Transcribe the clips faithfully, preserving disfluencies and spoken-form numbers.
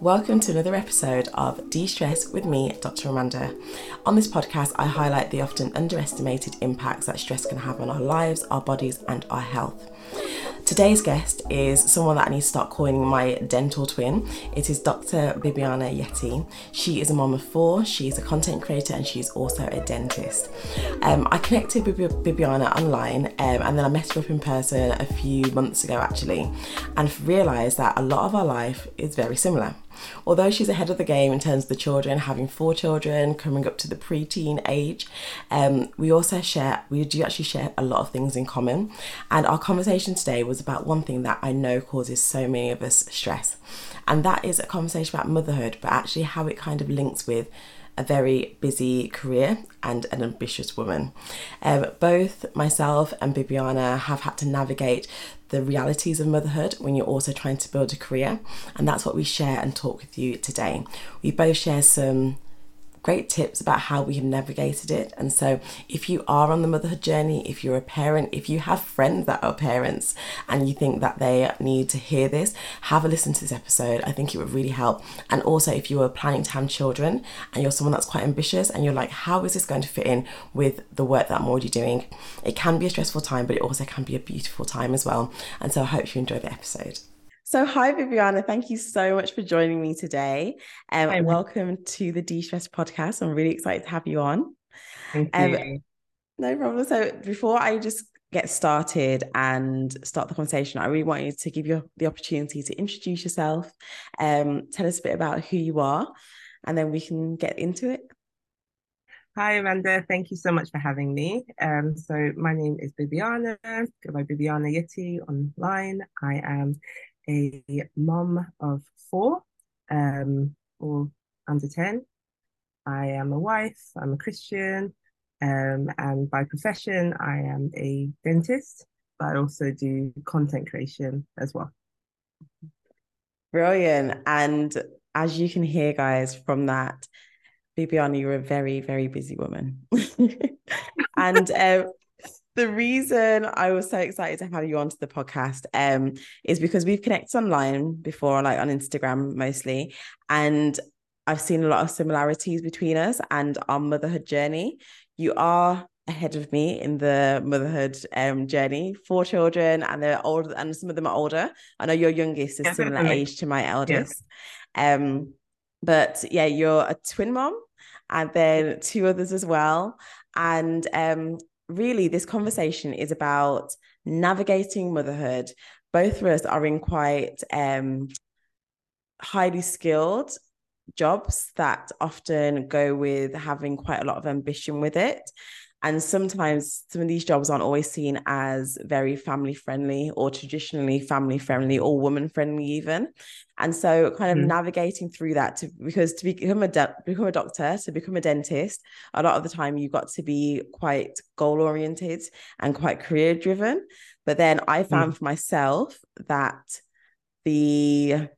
Welcome to another episode of De-Stress with me, Doctor Amanda. On this podcast, I highlight the often underestimated impacts that stress can have on our lives, our bodies, and our health. Today's guest is someone that I need to start calling my dental twin. It is Doctor Bibiana Yetty. She is a mom of four, she is a content creator, and she's also a dentist. Um, I connected with Bibiana online um, and then I met her up in person a few months ago actually, and realised that a lot of our life is very similar. Although she's ahead of the game in terms of the children, having four children, coming up to the preteen age, um, we also share, we do actually share a lot of things in common. And our conversation today was about one thing that I know causes so many of us stress. And that is a conversation about motherhood, but actually how it kind of links with a very busy career and an ambitious woman. Um, both myself and Bibiana have had to navigate the realities of motherhood when you're also trying to build a career, and that's what we share and talk with you today. We both share some great tips about how we have navigated it, and so if you are on the motherhood journey, if you're a parent, if you have friends that are parents and you think that they need to hear this, have a listen to this episode. I think it would really help. And also if you are planning to have children and you're someone that's quite ambitious and you're like, how is this going to fit in with the work that I'm already doing? It can be a stressful time, but it also can be a beautiful time as well. And so I hope you enjoy the episode. So hi, Bibiana. Thank you so much for joining me today. Um, and welcome to the De-Stress Podcast. I'm really excited to have you on. Thank um, you. No problem. So before I just get started and start the conversation, I really want you to give you the opportunity to introduce yourself. Um, tell us a bit about who you are, and then we can get into it. Hi, Amanda. Thank you so much for having me. Um, so my name is Bibiana. Go by Bibiana Yetty online. I am a mom of four, um, or under ten. I am a wife, I'm a Christian, um, and by profession, I am a dentist, but I also do content creation as well. Brilliant. And as you can hear, guys, from that, Bibiana, you're a very, very busy woman. and um, The reason I was so excited to have you onto the podcast um, is because we've connected online before, like on Instagram mostly, and I've seen a lot of similarities between us and our motherhood journey. You are ahead of me in the motherhood um, journey, four children, and they're older, and some of them are older. I know your youngest is Definitely. similar age to my eldest. Yes. Um, but yeah, you're a twin mom, and then two others as well. And um really, this conversation is about navigating motherhood. Both of us are in quite um, highly skilled jobs that often go with having quite a lot of ambition with it. And sometimes some of these jobs aren't always seen as very family friendly or traditionally family friendly or woman friendly even. And so kind of mm. navigating through that, to, because to become a de- become a doctor, to become a dentist, a lot of the time you've got to be quite goal oriented and quite career driven. But then I found mm. for myself that the,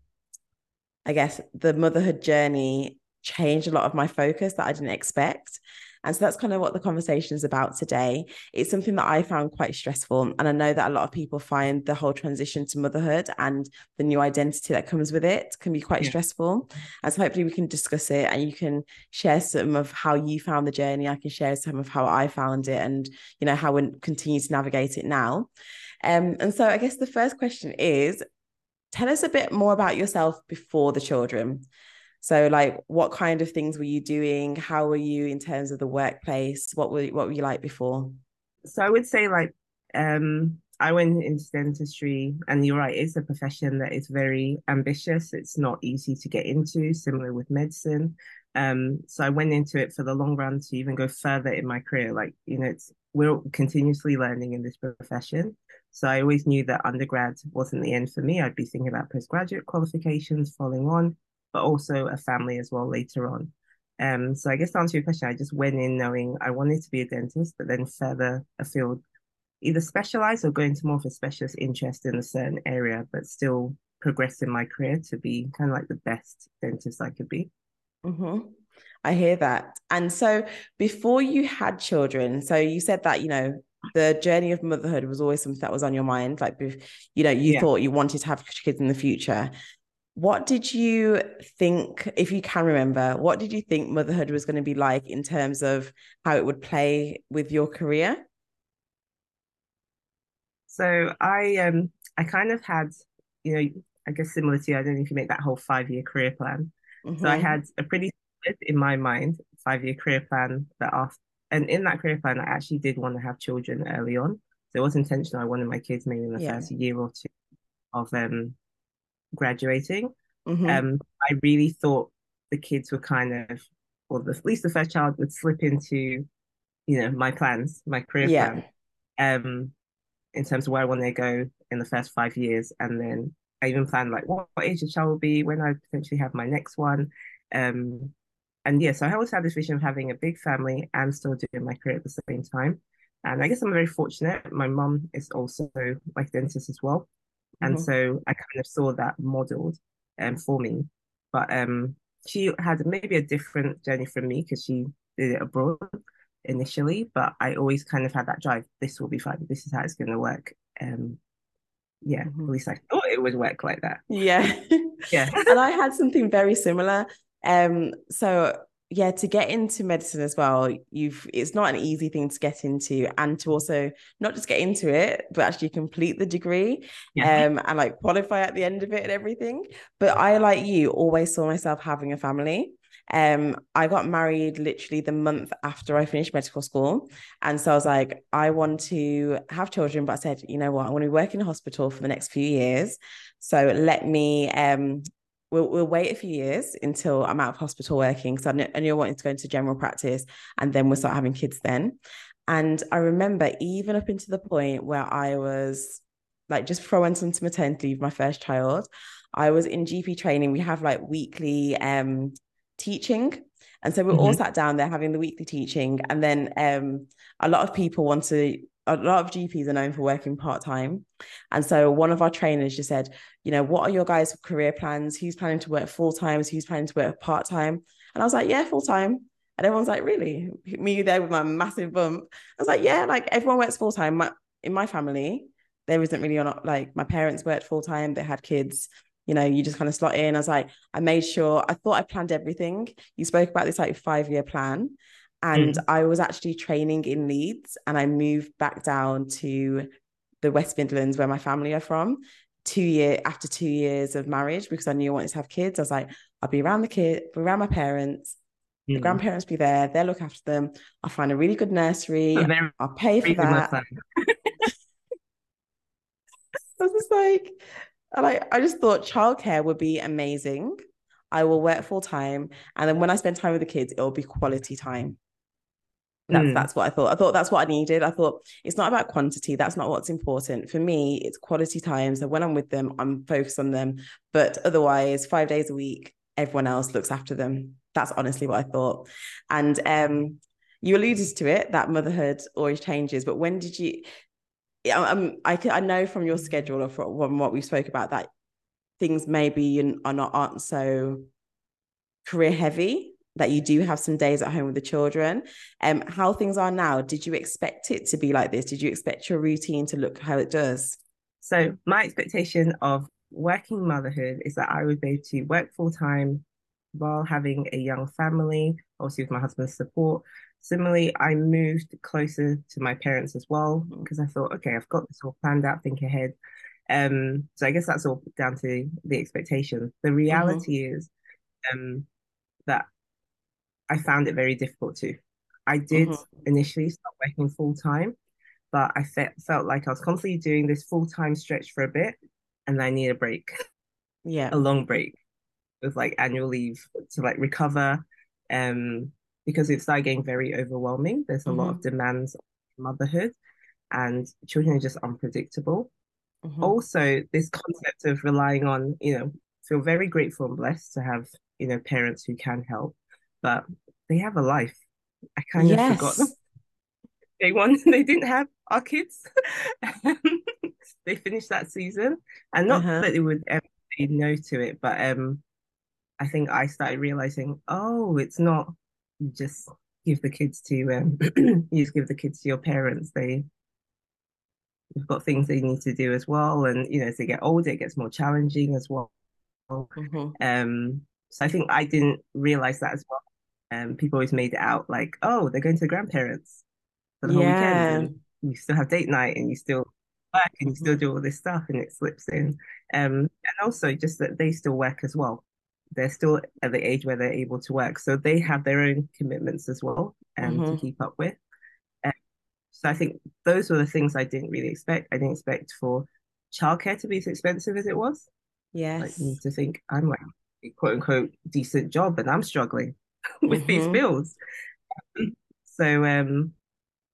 I guess, the motherhood journey changed a lot of my focus that I didn't expect. And so that's kind of what the conversation is about today. It's something that I found quite stressful. And I know that a lot of people find the whole transition to motherhood and the new identity that comes with it can be quite yeah. stressful. And so hopefully we can discuss it and you can share some of how you found the journey. I can share some of how I found it and, you know, how we continue to navigate it now. Um, and so I guess the first question is, tell us a bit more about yourself before the children. So like, what kind of things were you doing? How were you in terms of the workplace? What were, what were you like before? So I would say like, um, I went into dentistry, and you're right, it's a profession that is very ambitious. It's not easy to get into, similar with medicine. Um, so I went into it for the long run to even go further in my career. Like, you know, it's, we're continuously learning in this profession. So I always knew that undergrad wasn't the end for me. I'd be thinking about postgraduate qualifications following on, but also a family as well later on. Um, so I guess to answer your question, I just went in knowing I wanted to be a dentist, but then further afield, either specialise or go into more of a specialist interest in a certain area, but still progress in my career to be kind of like the best dentist I could be. Mm-hmm. I hear that. And so before you had children, so you said that, you know, the journey of motherhood was always something that was on your mind. Like, you know, you yeah. thought you wanted to have kids in the future. What did you think, if you can remember, what did you think motherhood was going to be like in terms of how it would play with your career? So I um I kind of had, you know, I guess similar to you, I don't know if you make that whole five-year career plan. Mm-hmm. So I had a pretty, in my mind, five-year career plan that after, and in that career plan, I actually did want to have children early on. So it was intentional. I wanted my kids maybe in the yeah. first year or two of um graduating. Mm-hmm. Um, I really thought the kids were kind of, or the, at least the first child would slip into, you know, my plans, my career yeah. plan, um, in terms of where I want to go in the first five years. And then I even planned like what, what age the child will be, when I potentially have my next one. Um, and yeah, so I always had this vision of having a big family and still doing my career at the same time. And I guess I'm very fortunate. My mum is also like a dentist as well. And mm-hmm. so I kind of saw that modeled um, for me. But um, she had maybe a different journey from me because she did it abroad initially. But I always kind of had that drive. This will be fun. This is how it's going to work. Um, yeah, mm-hmm. at least I thought it would work like that. Yeah. yeah. And I had something very similar. Um, so, yeah, to get into medicine as well, you've it's not an easy thing to get into, and to also not just get into it, but actually complete the degree yeah. um, and like qualify at the end of it and everything. But I, like you, always saw myself having a family. Um, I got married literally the month after I finished medical school. And so I was like, I want to have children, but I said, you know what, I want to work in a hospital for the next few years. So let me... Um, We'll, we'll wait a few years until I'm out of hospital working. So I knew, I knew I wanted to go into general practice, and then we'll start having kids then. And I remember even up into the point where I was like just before I went on to maternity leave, my first child, I was in G P training. We have like weekly um, teaching. And so we mm-hmm. all sat down there having the weekly teaching. And then um, a lot of people want to, a lot of G Ps are known for working part-time. And so one of our trainers just said, you know, what are your guys' career plans? Who's planning to work full-time? Who's planning to work part-time? And I was like, yeah, full-time. And everyone's like, really? Me there with my massive bump. I was like, yeah, like everyone works full-time. My, in my family, there isn't really, like my parents worked full-time. They had kids. You know, you just kind of slot in. I was like, I made sure, I thought I planned everything. You spoke about this like five-year plan. And mm. I was actually training in Leeds, and I moved back down to the West Midlands where my family are from two year after two years of marriage, because I knew I wanted to have kids. I was like, I'll be around the kid, around my parents, mm. the grandparents be there, they'll look after them. I'll find a really good nursery. Oh, very, I'll pay for that. I was just like, I like, I just thought childcare would be amazing. I will work full time. And then when I spend time with the kids, it'll be quality time. That's, mm. that's what I thought. I thought that's what I needed. I thought it's not about quantity. That's not what's important. For me, it's quality time. So when I'm with them, I'm focused on them. But otherwise, five days a week, everyone else looks after them. That's honestly what I thought. And um, you alluded to it, that motherhood always changes. But when did you, um, I, I know from your schedule or from what we spoke about that things maybe are not, aren't so career heavy, that you do have some days at home with the children. Um, how things are now, did you expect it to be like this? Did you expect your routine to look how it does? So my expectation of working motherhood is that I would be able to work full-time while having a young family, obviously with my husband's support. Similarly, I moved closer to my parents as well, because I thought, okay, I've got this all planned out, think ahead. Um, so I guess that's all down to the expectation. The reality mm-hmm. is um, that I found it very difficult too. I did mm-hmm. initially start working full-time, but I fe- felt like I was constantly doing this full-time stretch for a bit, and I need a break. Yeah. A long break with like annual leave to like recover, um, because it started getting very overwhelming. There's a mm-hmm. lot of demands on motherhood, and children are just unpredictable. Mm-hmm. Also, this concept of relying on, you know, feel very grateful and blessed to have, you know, parents who can help, but they have a life. I kind yes. of forgot them. They won, they didn't have our kids. They finished that season, and not uh-huh. that they would ever say no to it, but um, I think I started realizing, oh, it's not you just give the kids to um, you just give the kids to your parents. They You've got things they need to do as well. And, you know, as they get older, it gets more challenging as well. Mm-hmm. Um, so I think I didn't realize that as well. Um, people always made it out like, oh, they're going to the grandparents for the whole yeah. weekend, and you still have date night, and you still work, and you still do all this stuff, and it slips in. Um, and also just that they still work as well. They're still at the age where they're able to work, so they have their own commitments as well, um, mm-hmm. to keep up with. Um, so I think those were the things I didn't really expect. I didn't expect for childcare to be as expensive as it was. Yes, like, you need to think, I'm like a quote unquote decent job, and I'm struggling with mm-hmm. these bills. Um, so um,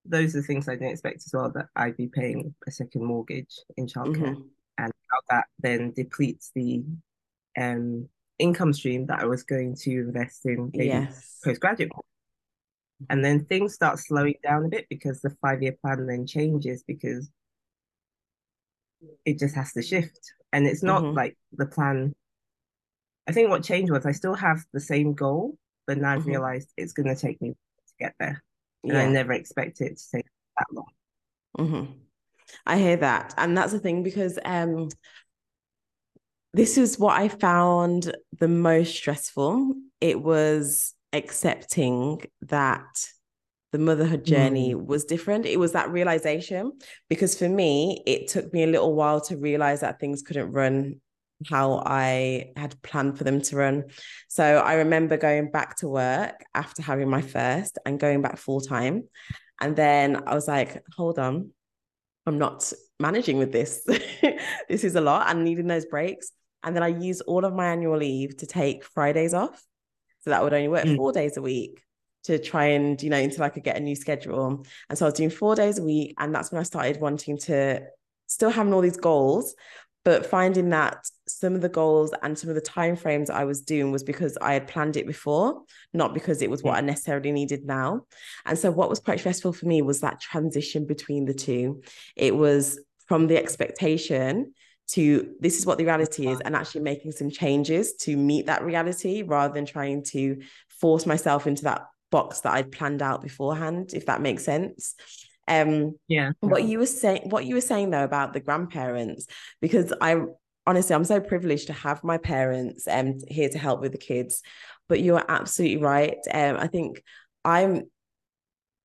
those are the things I didn't expect as well, that I'd be paying a second mortgage in childcare, mm-hmm. and how that then depletes the um. income stream that I was going to invest in yes. postgraduate. And then things start slowing down a bit because the five-year plan then changes, because it just has to shift. And it's not mm-hmm. like the plan. I think what changed was I still have the same goal, but now mm-hmm. I've realized it's going to take me to get there, and yeah. I never expected it to take that long. Mm-hmm. I hear that, and that's the thing, because um this is what I found the most stressful. It was accepting that the motherhood journey mm. was different. It was that realization, because for me, it took me a little while to realize that things couldn't run how I had planned for them to run. So I remember going back to work after having my first and going back full time. And then I was like, hold on, I'm not managing with this. This is a lot. I'm needing those breaks. And then I used all of my annual leave to take Fridays off. So that would only work mm. four days a week to try and, you know, until I could get a new schedule. And so I was doing four days a week. And that's when I started wanting to, still having all these goals, but finding that some of the goals and some of the timeframes I was doing was because I had planned it before, not because it was what I necessarily needed now. And so what was quite stressful for me was that transition between the two. It was from the expectation to this is what the reality is, and actually making some changes to meet that reality rather than trying to force myself into that box that I'd planned out beforehand, if that makes sense. Um, yeah. What you were saying, what you were saying though about the grandparents, because I honestly, I'm so privileged to have my parents um, here to help with the kids, but you're absolutely right. Um, I think I'm,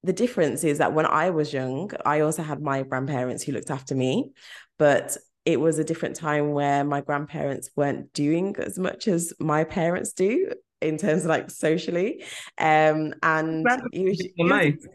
the difference is that when I was young, I also had my grandparents who looked after me, but it was a different time where my grandparents weren't doing as much as my parents do in terms of like socially. Um, and you was, it was,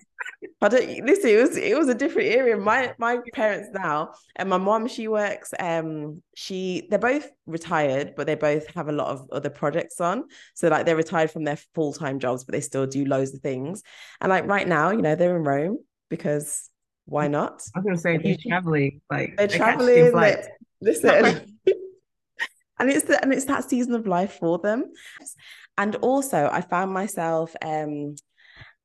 I don't, listen, it was, it was a different era. My, my parents now, and my mom, she works, um, she, they're both retired, but they both have a lot of other projects on. So like they're retired from their full-time jobs, but they still do loads of things. And like right now, you know, they're in Rome because why not? I was going to say, they're traveling, like they're, they're traveling, like, listen, and it's the, and it's that season of life for them. And also I found myself, um,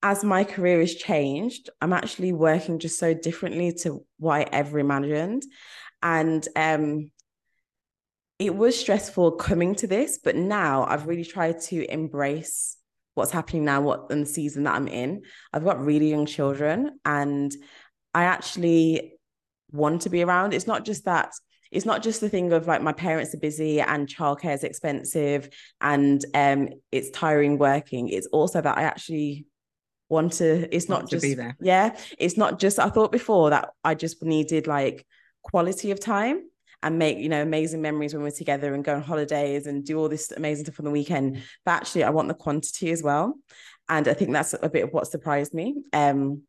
as my career has changed, I'm actually working just so differently to what I ever imagined. And um, it was stressful coming to this, but now I've really tried to embrace what's happening now, what in the season that I'm in. I've got really young children, and I actually want to be around. It's not just that, it's not just the thing of like my parents are busy and childcare is expensive and um, it's tiring working. It's also that I actually want to, it's not just, be there. Yeah, it's not just, I thought before that I just needed like quality of time and make, you know, amazing memories when we're together and go on holidays and do all this amazing stuff on the weekend. But actually I want the quantity as well. And I think that's a bit of what surprised me. Um,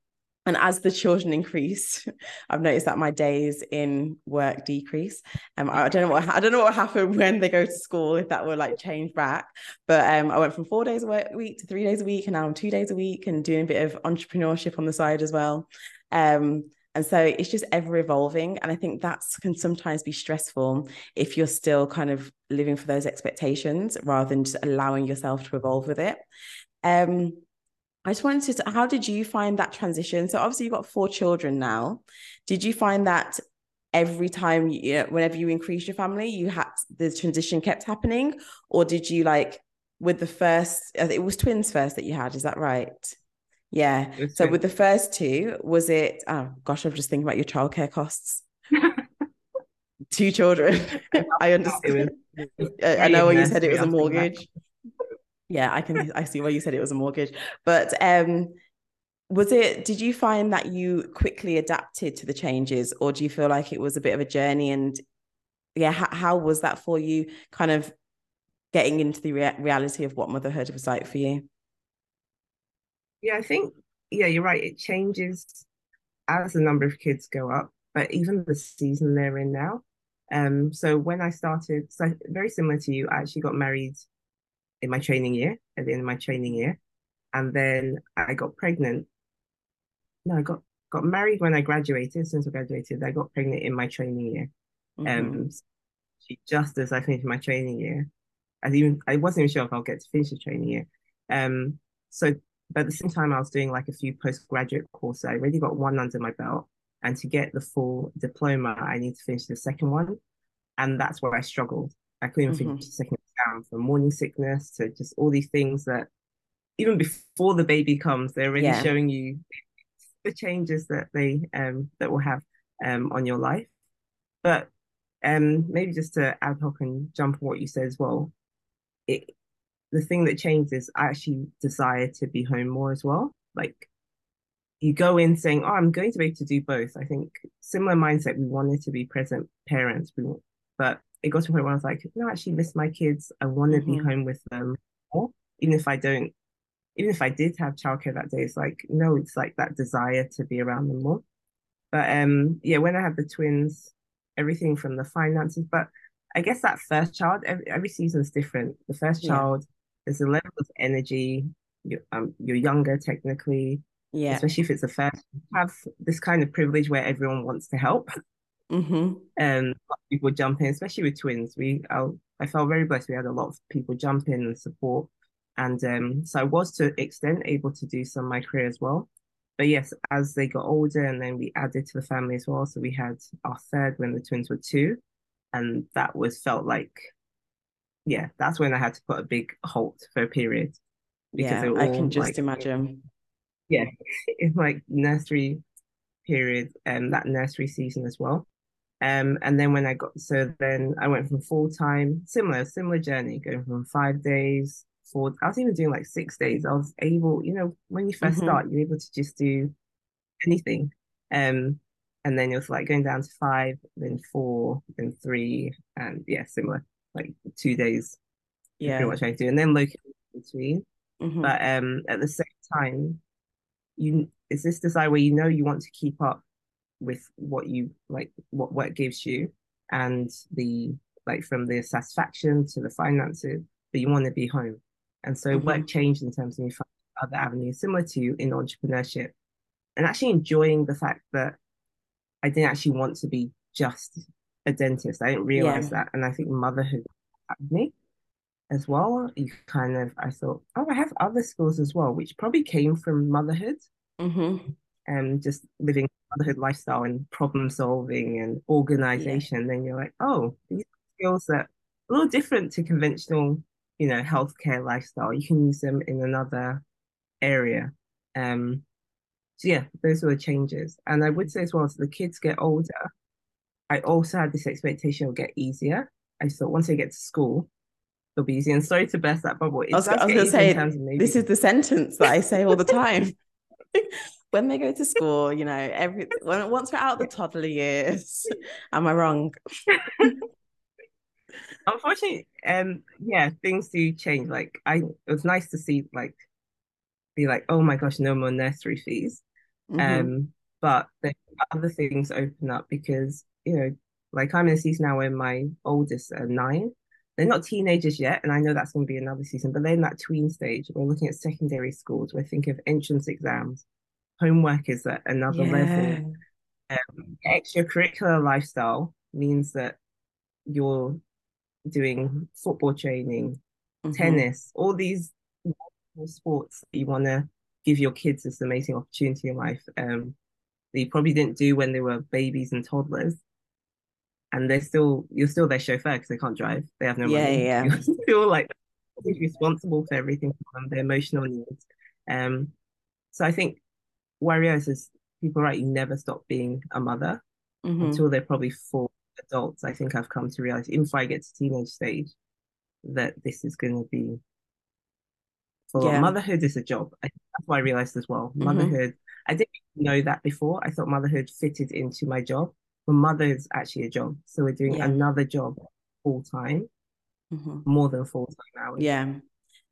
and as the children increase, I've noticed that my days in work decrease. Um, I don't know what, I don't know what happened when they go to school, if that will like change back, but um, I went from four days a week to three days a week, and now I'm two days a week and doing a bit of entrepreneurship on the side as well. Um, and so it's just ever evolving. And I think that can sometimes be stressful if you're still kind of living for those expectations rather than just allowing yourself to evolve with it. Um, I just wanted to, how did you find that transition? So obviously you've got four children now. Did you find that every time, you, you know, whenever you increased your family, you had, the transition kept happening? Or did you like, with the first, it was twins first that you had, is that right? Yeah. So twins. With the first two, was it, oh gosh, I'm just thinking about your childcare costs. Two children. I understand. Was, I know when you said it was a mortgage. Yeah, I can. I see why you said it was a mortgage. But um, was it? Did you find that you quickly adapted to the changes, or do you feel like it was a bit of a journey? And yeah, how, how was that for you? Kind of getting into the rea- reality of what motherhood was like for you. Yeah, I think. Yeah, you're right. It changes as the number of kids go up, but even the season they're in now. Um, so when I started, so very similar to you, I actually got married in my training year, at the end of my training year. And then I got pregnant. No, I got, got married when I graduated. Since I graduated, I got pregnant in my training year. Mm-hmm. Um, just as I finished my training year. I, even, I wasn't even sure if I'll get to finish the training year. Um, so, but at the same time, I was doing like a few postgraduate courses. I already got one under my belt. And to get the full diploma, I need to finish the second one. And that's where I struggled. I couldn't even mm-hmm. finish the second exam, from morning sickness to just all these things that even before the baby comes, they're already yeah. showing you the changes that they um, that will have um, on your life. But um, maybe just to ad hoc and jump on what you said as well, it, the thing that changed is I actually desire to be home more as well. Like, you go in saying, oh, I'm going to be able to do both. I think similar mindset, we wanted to be present parents, we want, but it got to a point where I was like, no, I actually miss my kids. I want to mm-hmm. be home with them more. Even if I don't, even if I did have childcare that day, it's like, no, it's like that desire to be around them more. But um, yeah, when I had the twins, everything from the finances, but I guess that first child, every, every season is different. The first yeah. child, there's a level of energy. You're, um, you're younger technically. Yeah, especially if it's a first, you have this kind of privilege where everyone wants to help. Mm-hmm. Um, people jump in, especially with twins. We, I, I felt very blessed. We had a lot of people jump in and support, and um, so I was to an extent able to do some of my career as well. But yes, as they got older, and then we added to the family as well. So we had our third when the twins were two, and that was felt like, yeah, that's when I had to put a big halt for a period. Because yeah, they were all, I can just like, imagine. Yeah, it's like nursery period and um, that nursery season as well. Um, and then when I got, so then I went from full time, similar, similar journey, going from five days, four, I was even doing like six days. I was able, you know, when you first mm-hmm. start, you're able to just do anything. Um, and then it was like going down to five, then four, then three, and yeah, similar, like two days. Yeah. Pretty much I do. And then local in between. Mm-hmm. But um, at the same time, you it's this desire where you know you want to keep up with what you like, what work gives you, and the like from the satisfaction to the finances, but you want to be home. And so mm-hmm. work changed in terms of other avenues similar to you in entrepreneurship, and actually enjoying the fact that I didn't actually want to be just a dentist. I didn't realize yeah. that, and I think motherhood had me as well. You kind of, I thought, oh, I have other skills as well, which probably came from motherhood mm-hmm. and just living motherhood lifestyle and problem solving and organization. Yeah. Then you're like, oh, these skills that are a little different to conventional, you know, healthcare lifestyle. You can use them in another area. Um, so yeah, those were the changes. And I would say as well, as the kids get older, I also had this expectation it'll get easier. I thought once they get to school, it'll be easy. And sorry to burst that bubble. It I was, was going to say, this is the sentence that I say all the time. When they go to school, you know, every when, once we're out the toddler years, am I wrong? Unfortunately, um, yeah, things do change. Like, I, it was nice to see, like, be like, oh my gosh, no more nursery fees. Mm-hmm. Um, but then other things open up because, you know, like I'm in a season now where my oldest are nine. They're not teenagers yet, and I know that's going to be another season, but they're in that tween stage. We're looking at secondary schools. We're thinking of entrance exams. Homework is at another yeah. level. Um, extracurricular lifestyle means that you're doing football training, mm-hmm. tennis, all these sports that you want to give your kids this amazing opportunity in life um, that you probably didn't do when they were babies and toddlers. And they're still, you're still their chauffeur because they can't drive. They have no yeah, money. Yeah, yeah. You're still like responsible for everything for them, their emotional needs. Um, so I think where I realize is people, right, you never stop being a mother mm-hmm. until they're probably four adult, I think I've come to realize, even if I get to teenage stage, that this is going to be for yeah. motherhood is a job. I think that's what I realized as well. Motherhood, mm-hmm. I didn't know that before. I thought motherhood fitted into my job, but mother's actually a job. So we're doing yeah. another job full time, mm-hmm. more than full time hours. Yeah.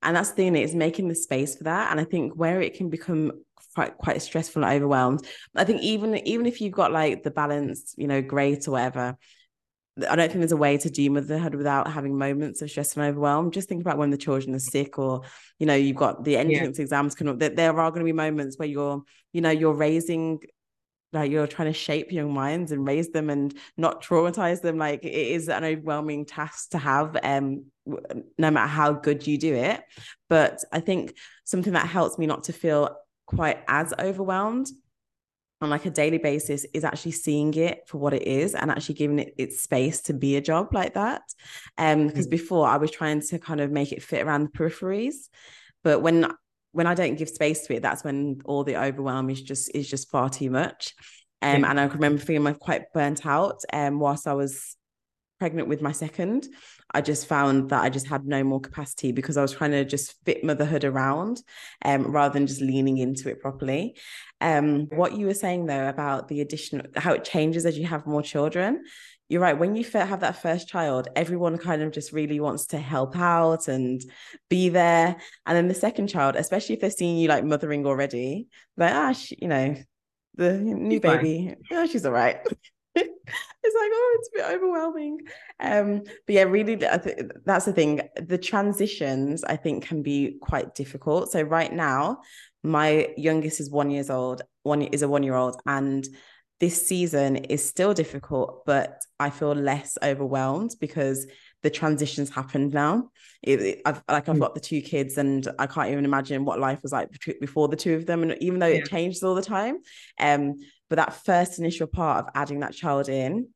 And that's the thing, it's making the space for that. And I think where it can become quite, quite stressful and overwhelmed, I think even, even if you've got like the balance, you know, great or whatever, I don't think there's a way to do motherhood without having moments of stress and overwhelm. Just think about when the children are sick, or, you know, you've got the entrance yeah. exams coming up, that there are going to be moments where you're, you know, you're raising, like you're trying to shape young minds and raise them and not traumatize them. Like, it is an overwhelming task to have, um, no matter how good you do it. But I think something that helps me not to feel quite as overwhelmed on like a daily basis is actually seeing it for what it is and actually giving it its space to be a job like that. Um, because mm-hmm. before I was trying to kind of make it fit around the peripheries, but when when I don't give space to it, that's when all the overwhelm is just is just far too much. Um, yeah. And I remember feeling I'm quite burnt out. Um, whilst I was pregnant with my second, I just found that I just had no more capacity because I was trying to just fit motherhood around, um, rather than just leaning into it properly. Um, what you were saying though about the addition, how it changes as you have more children. You're right. When you have that first child, everyone kind of just really wants to help out and be there. And then the second child, especially if they're seeing you like mothering already, like, ah, she, you know, the new baby, oh, she's all right. It's like, oh, it's a bit overwhelming. Um, but yeah, really, I th- that's the thing. The transitions, I think, can be quite difficult. So right now, my youngest is one years old, one is a one-year-old, and this season is still difficult, but I feel less overwhelmed because the transitions happened now. It, it, I've, like I've got the two kids and I can't even imagine what life was like before the two of them. And even though it yeah. changes all the time, um, but that first initial part of adding that child in,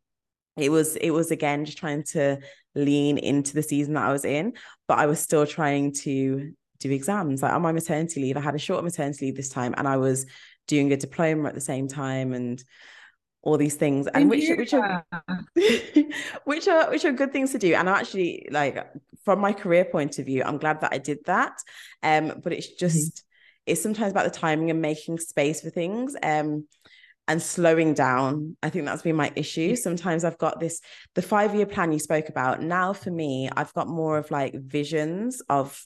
it was, it was again, just trying to lean into the season that I was in, but I was still trying to do exams. Like on my maternity leave, I had a short maternity leave this time and I was doing a diploma at the same time and all these things, and which, yeah. which are which are which are good things to do. And I actually, like, from my career point of view, I'm glad that I did that, um but it's just mm-hmm. it's sometimes about the timing and making space for things, um and slowing down. I think that's been my issue. Sometimes I've got this, the five-year plan you spoke about. Now for me, I've got more of like visions of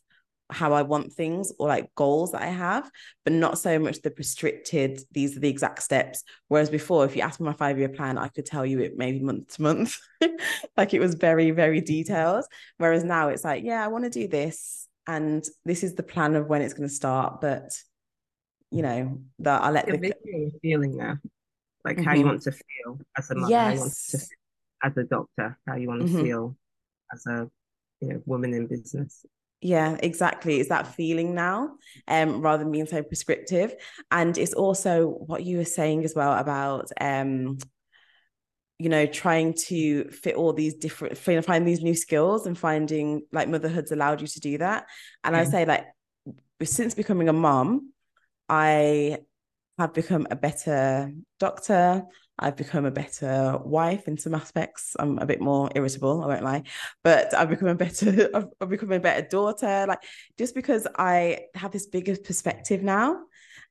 how I want things, or like goals that I have, but not so much the restricted, these are the exact steps. Whereas before, if you asked me my five-year plan, I could tell you it maybe month to month. Like it was very, very detailed. Whereas now it's like, yeah, I want to do this, and this is the plan of when it's going to start. But you know, that I'll let the, the... feeling there, like mm-hmm. how you want to feel as a mother, yes. how you want to feel as a doctor, how you want to mm-hmm. feel as a, you know, woman in business. Yeah, exactly. It's that feeling now, um, rather than being so prescriptive. And it's also what you were saying as well about, um, you know, trying to fit all these different, find these new skills, and finding like motherhood's allowed you to do that. And yeah. I say, like, since becoming a mom, I have become a better doctor. I've become a better wife in some aspects. I'm a bit more irritable, I won't lie, but I've become a better, I've, I've become a better daughter. Like, just because I have this bigger perspective now,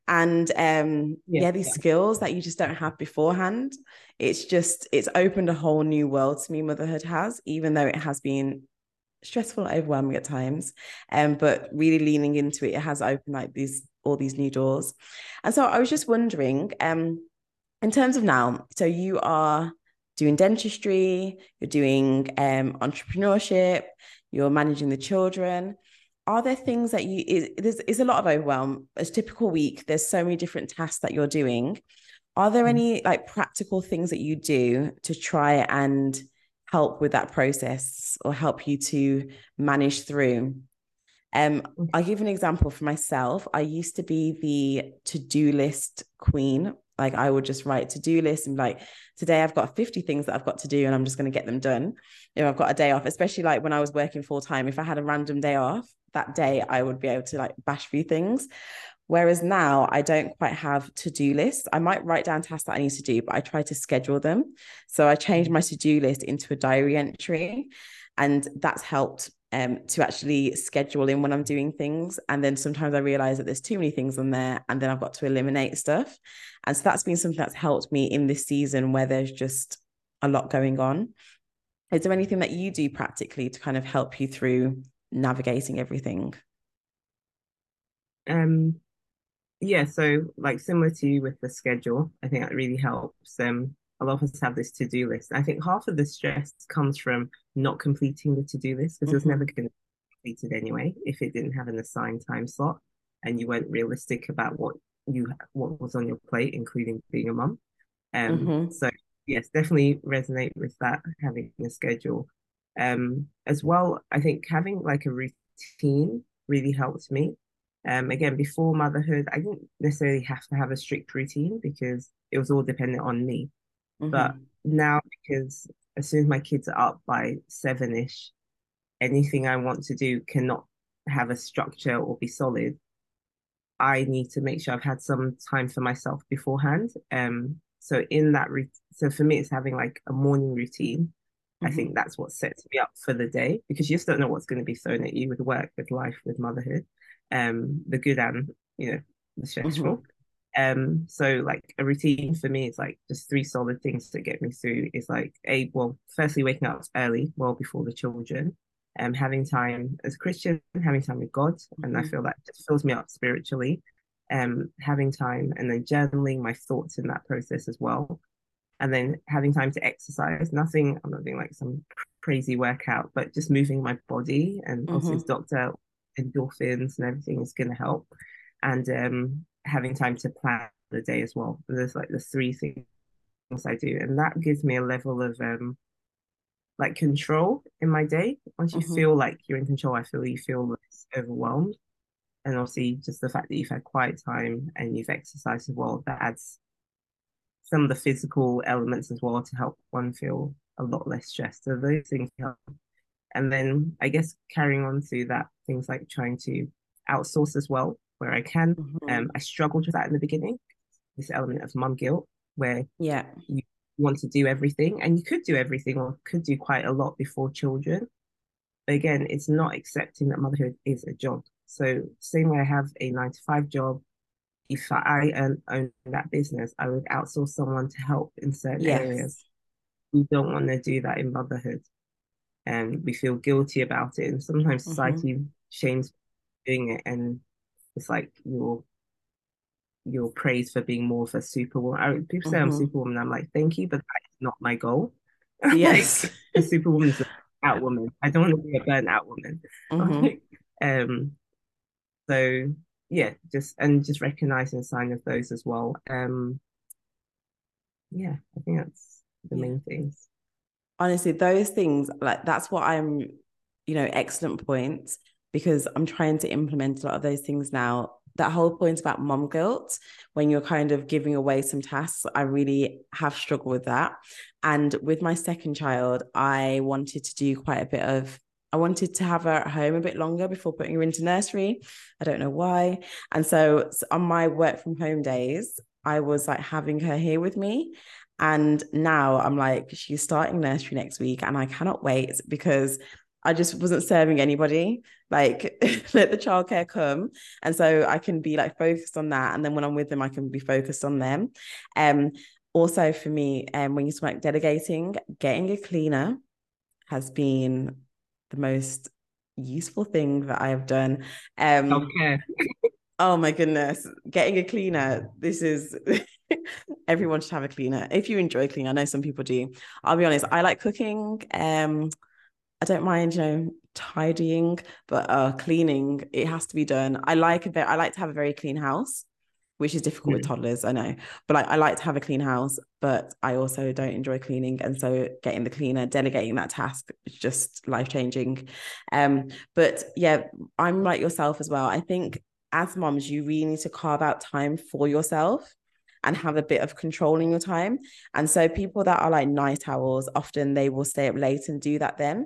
and um, yeah, yeah these yeah. skills that you just don't have beforehand. It's just, it's opened a whole new world to me. Motherhood has, even though it has been stressful and overwhelming at times, um, but really leaning into it, it has opened like these, all these new doors. And so I was just wondering, um, in terms of now, so you are doing dentistry, you're doing um, entrepreneurship, you're managing the children. Are there things that you, is, there's is a lot of overwhelm, it's a typical week, there's so many different tasks that you're doing. Are there any like practical things that you do to try and help with that process, or help you to manage through? Um, I'll give an example for myself. I used to be the to-do list queen. Like I would just write to-do lists and like, today I've got fifty things that I've got to do and I'm just going to get them done. You know, I've got a day off, especially like when I was working full time, if I had a random day off that day, I would be able to like bash through things. Whereas now I don't quite have to-do lists. I might write down tasks that I need to do, but I try to schedule them. So I changed my to-do list into a diary entry, and that's helped um, to actually schedule in when I'm doing things. And then sometimes I realize that there's too many things on there, and then I've got to eliminate stuff. And so that's been something that's helped me in this season where there's just a lot going on. Is there anything that you do practically to kind of help you through navigating everything? Um, yeah, so like similar to you with the schedule, I think that really helps. Um, a lot of us have this to-do list. I think half of the stress comes from not completing the to-do list, because mm-hmm. it was never going to be completed anyway if it didn't have an assigned time slot and you weren't realistic about what you what was on your plate, including being a mum. Um, mm-hmm. So yes, definitely resonate with that, having a schedule. Um, as well, I think having like a routine really helped me. Um, again, before motherhood, I didn't necessarily have to have a strict routine because it was all dependent on me. Mm-hmm. But now, because as soon as my kids are up by seven-ish, anything I want to do cannot have a structure or be solid. I need to make sure I've had some time for myself beforehand. Um, so in that, re- so for me, it's having like a morning routine. Mm-hmm. I think that's what sets me up for the day, because you just don't know what's going to be thrown at you with work, with life, with motherhood. Um, the good and, you know, the stressful. Mm-hmm. Um, so like a routine for me is like just three solid things to get me through. It's like a well, firstly waking up early, well before the children, and um, having time as a Christian, having time with God, mm-hmm. and I feel that just fills me up spiritually. Um, having time and then journaling my thoughts in that process as well, and then having time to exercise. Nothing, I'm not doing like some crazy workout, but just moving my body, and mm-hmm. also as doctor. Endorphins and everything is going to help, and um having time to plan the day as well. There's like the three things I do, and that gives me a level of um like control in my day. Once you mm-hmm. feel like you're in control, I feel you feel less overwhelmed, and obviously just the fact that you've had quiet time and you've exercised as well, that adds some of the physical elements as well to help one feel a lot less stressed. So those things help. And then I guess carrying on through that, things like trying to outsource as well where I can. Mm-hmm. Um, I struggled with that in the beginning, this element of mum guilt, where yeah. you want to do everything, and you could do everything or could do quite a lot before children. But again, it's not accepting that motherhood is a job. So same way I have a nine to five job, if I own, own that business, I would outsource someone to help in certain yes. areas. We don't want to do that in motherhood. And we feel guilty about it, and sometimes mm-hmm. society shames doing it, and it's like you're you're praised for being more of a superwoman. I, people say mm-hmm. I'm superwoman, I'm like, thank you, but that's not my goal. Yes, like, a superwoman is an out woman. I don't want to be a burnout woman. Mm-hmm. um, so yeah, just and just recognizing signs of those as well. Um, yeah, I think that's the main things. Honestly, those things, like that's what I'm, you know, excellent points, because I'm trying to implement a lot of those things now. That whole point about mom guilt, when you're kind of giving away some tasks, I really have struggled with that. And with my second child, I wanted to do quite a bit of, I wanted to have her at home a bit longer before putting her into nursery. I don't know why. And so, so on my work from home days, I was like having her here with me. And now I'm like, she's starting nursery next week and I cannot wait, because I just wasn't serving anybody. Like let the childcare come. And so I can be like focused on that. And then when I'm with them, I can be focused on them. Um, also for me, um, when you talk about delegating, getting a cleaner has been the most useful thing that I have done. Um, okay. Oh my goodness. Getting a cleaner. This is... Everyone should have a cleaner if you enjoy cleaning. I know some people do. I'll be honest, I like cooking. um I don't mind, you know, tidying, but uh cleaning, it has to be done. I like a bit I like to have a very clean house, which is difficult mm. with toddlers, I know, but like, I like to have a clean house, but I also don't enjoy cleaning. And so getting the cleaner, delegating that task is just life-changing. Um but yeah, I'm like yourself as well. I think as moms you really need to carve out time for yourself and have a bit of control in your time. And so people that are like night owls, often they will stay up late and do that then.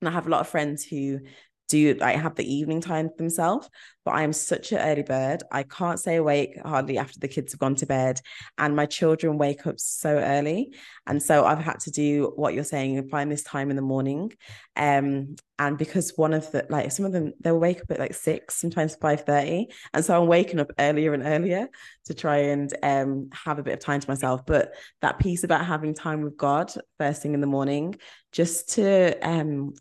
And I have a lot of friends who do like have the evening time for themselves. But I am such an early bird. I can't stay awake hardly after the kids have gone to bed, and my children wake up so early. And so I've had to do what you're saying and find this time in the morning. Um, and because one of the, like some of them, they'll wake up at like six, sometimes five thirty. And so I'm waking up earlier and earlier to try and um, have a bit of time to myself. But that piece about having time with God first thing in the morning, just to, um,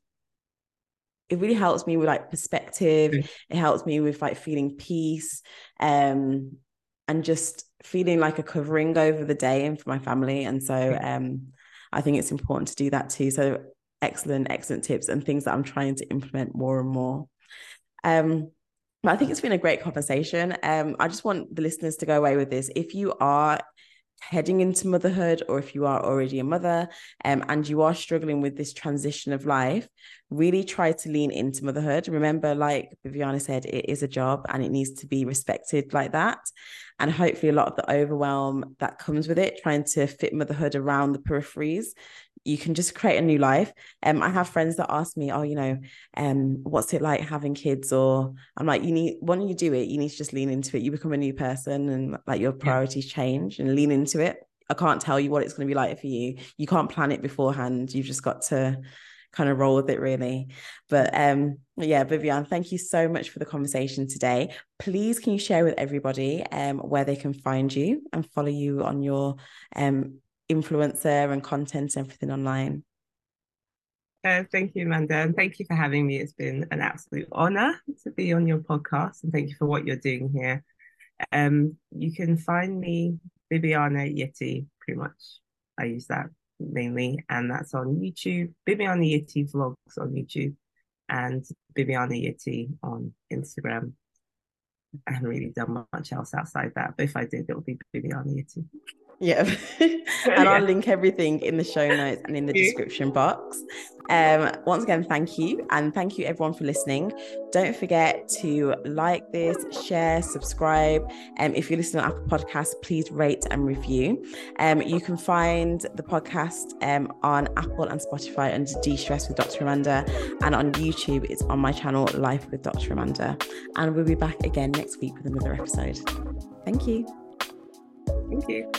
it really helps me with like perspective. It helps me with like feeling peace, um, and just feeling like a covering over the day and for my family. And so um, I think it's important to do that too. So excellent, excellent tips and things that I'm trying to implement more and more. Um, but I think it's been a great conversation. Um, I just want the listeners to go away with this. If you are heading into motherhood, or if you are already a mother, um, and you are struggling with this transition of life, really try to lean into motherhood. Remember, like Bibiana said, it is a job and it needs to be respected like that. And hopefully a lot of the overwhelm that comes with it, trying to fit motherhood around the peripheries, you can just create a new life. Um, I have friends that ask me, oh, you know, um, what's it like having kids? Or I'm like, you need, when you do it, you need to just lean into it. You become a new person, and like your priorities yeah. change, and lean into it. I can't tell you what it's going to be like for you. You can't plan it beforehand. You've just got to kind of roll with it, really. But um, yeah, Bibiana, thank you so much for the conversation today. Please, can you share with everybody um, where they can find you and follow you on your um influencer and content and everything online? Uh, thank you, Amanda, and thank you for having me. It's been an absolute honor to be on your podcast, and thank you for what you're doing here. Um, you can find me Bibiana Yetty, pretty much. I use that mainly, and that's on YouTube. Bibiana Yetty Vlogs on YouTube, and Bibiana Yetty on Instagram. I haven't really done much else outside that, but if I did, it would be Bibiana Yetty. Yeah. and yeah. I'll link everything in the show notes and in the description box. Um, once again, thank you. And thank you everyone for listening. Don't forget to like this, share, subscribe. Um, if you listen to Apple Podcasts, please rate and review. Um, you can find the podcast um, on Apple and Spotify under De-Stress with Doctor Amanda. And on YouTube, it's on my channel, Life with Doctor Amanda. And we'll be back again next week with another episode. Thank you. Thank you.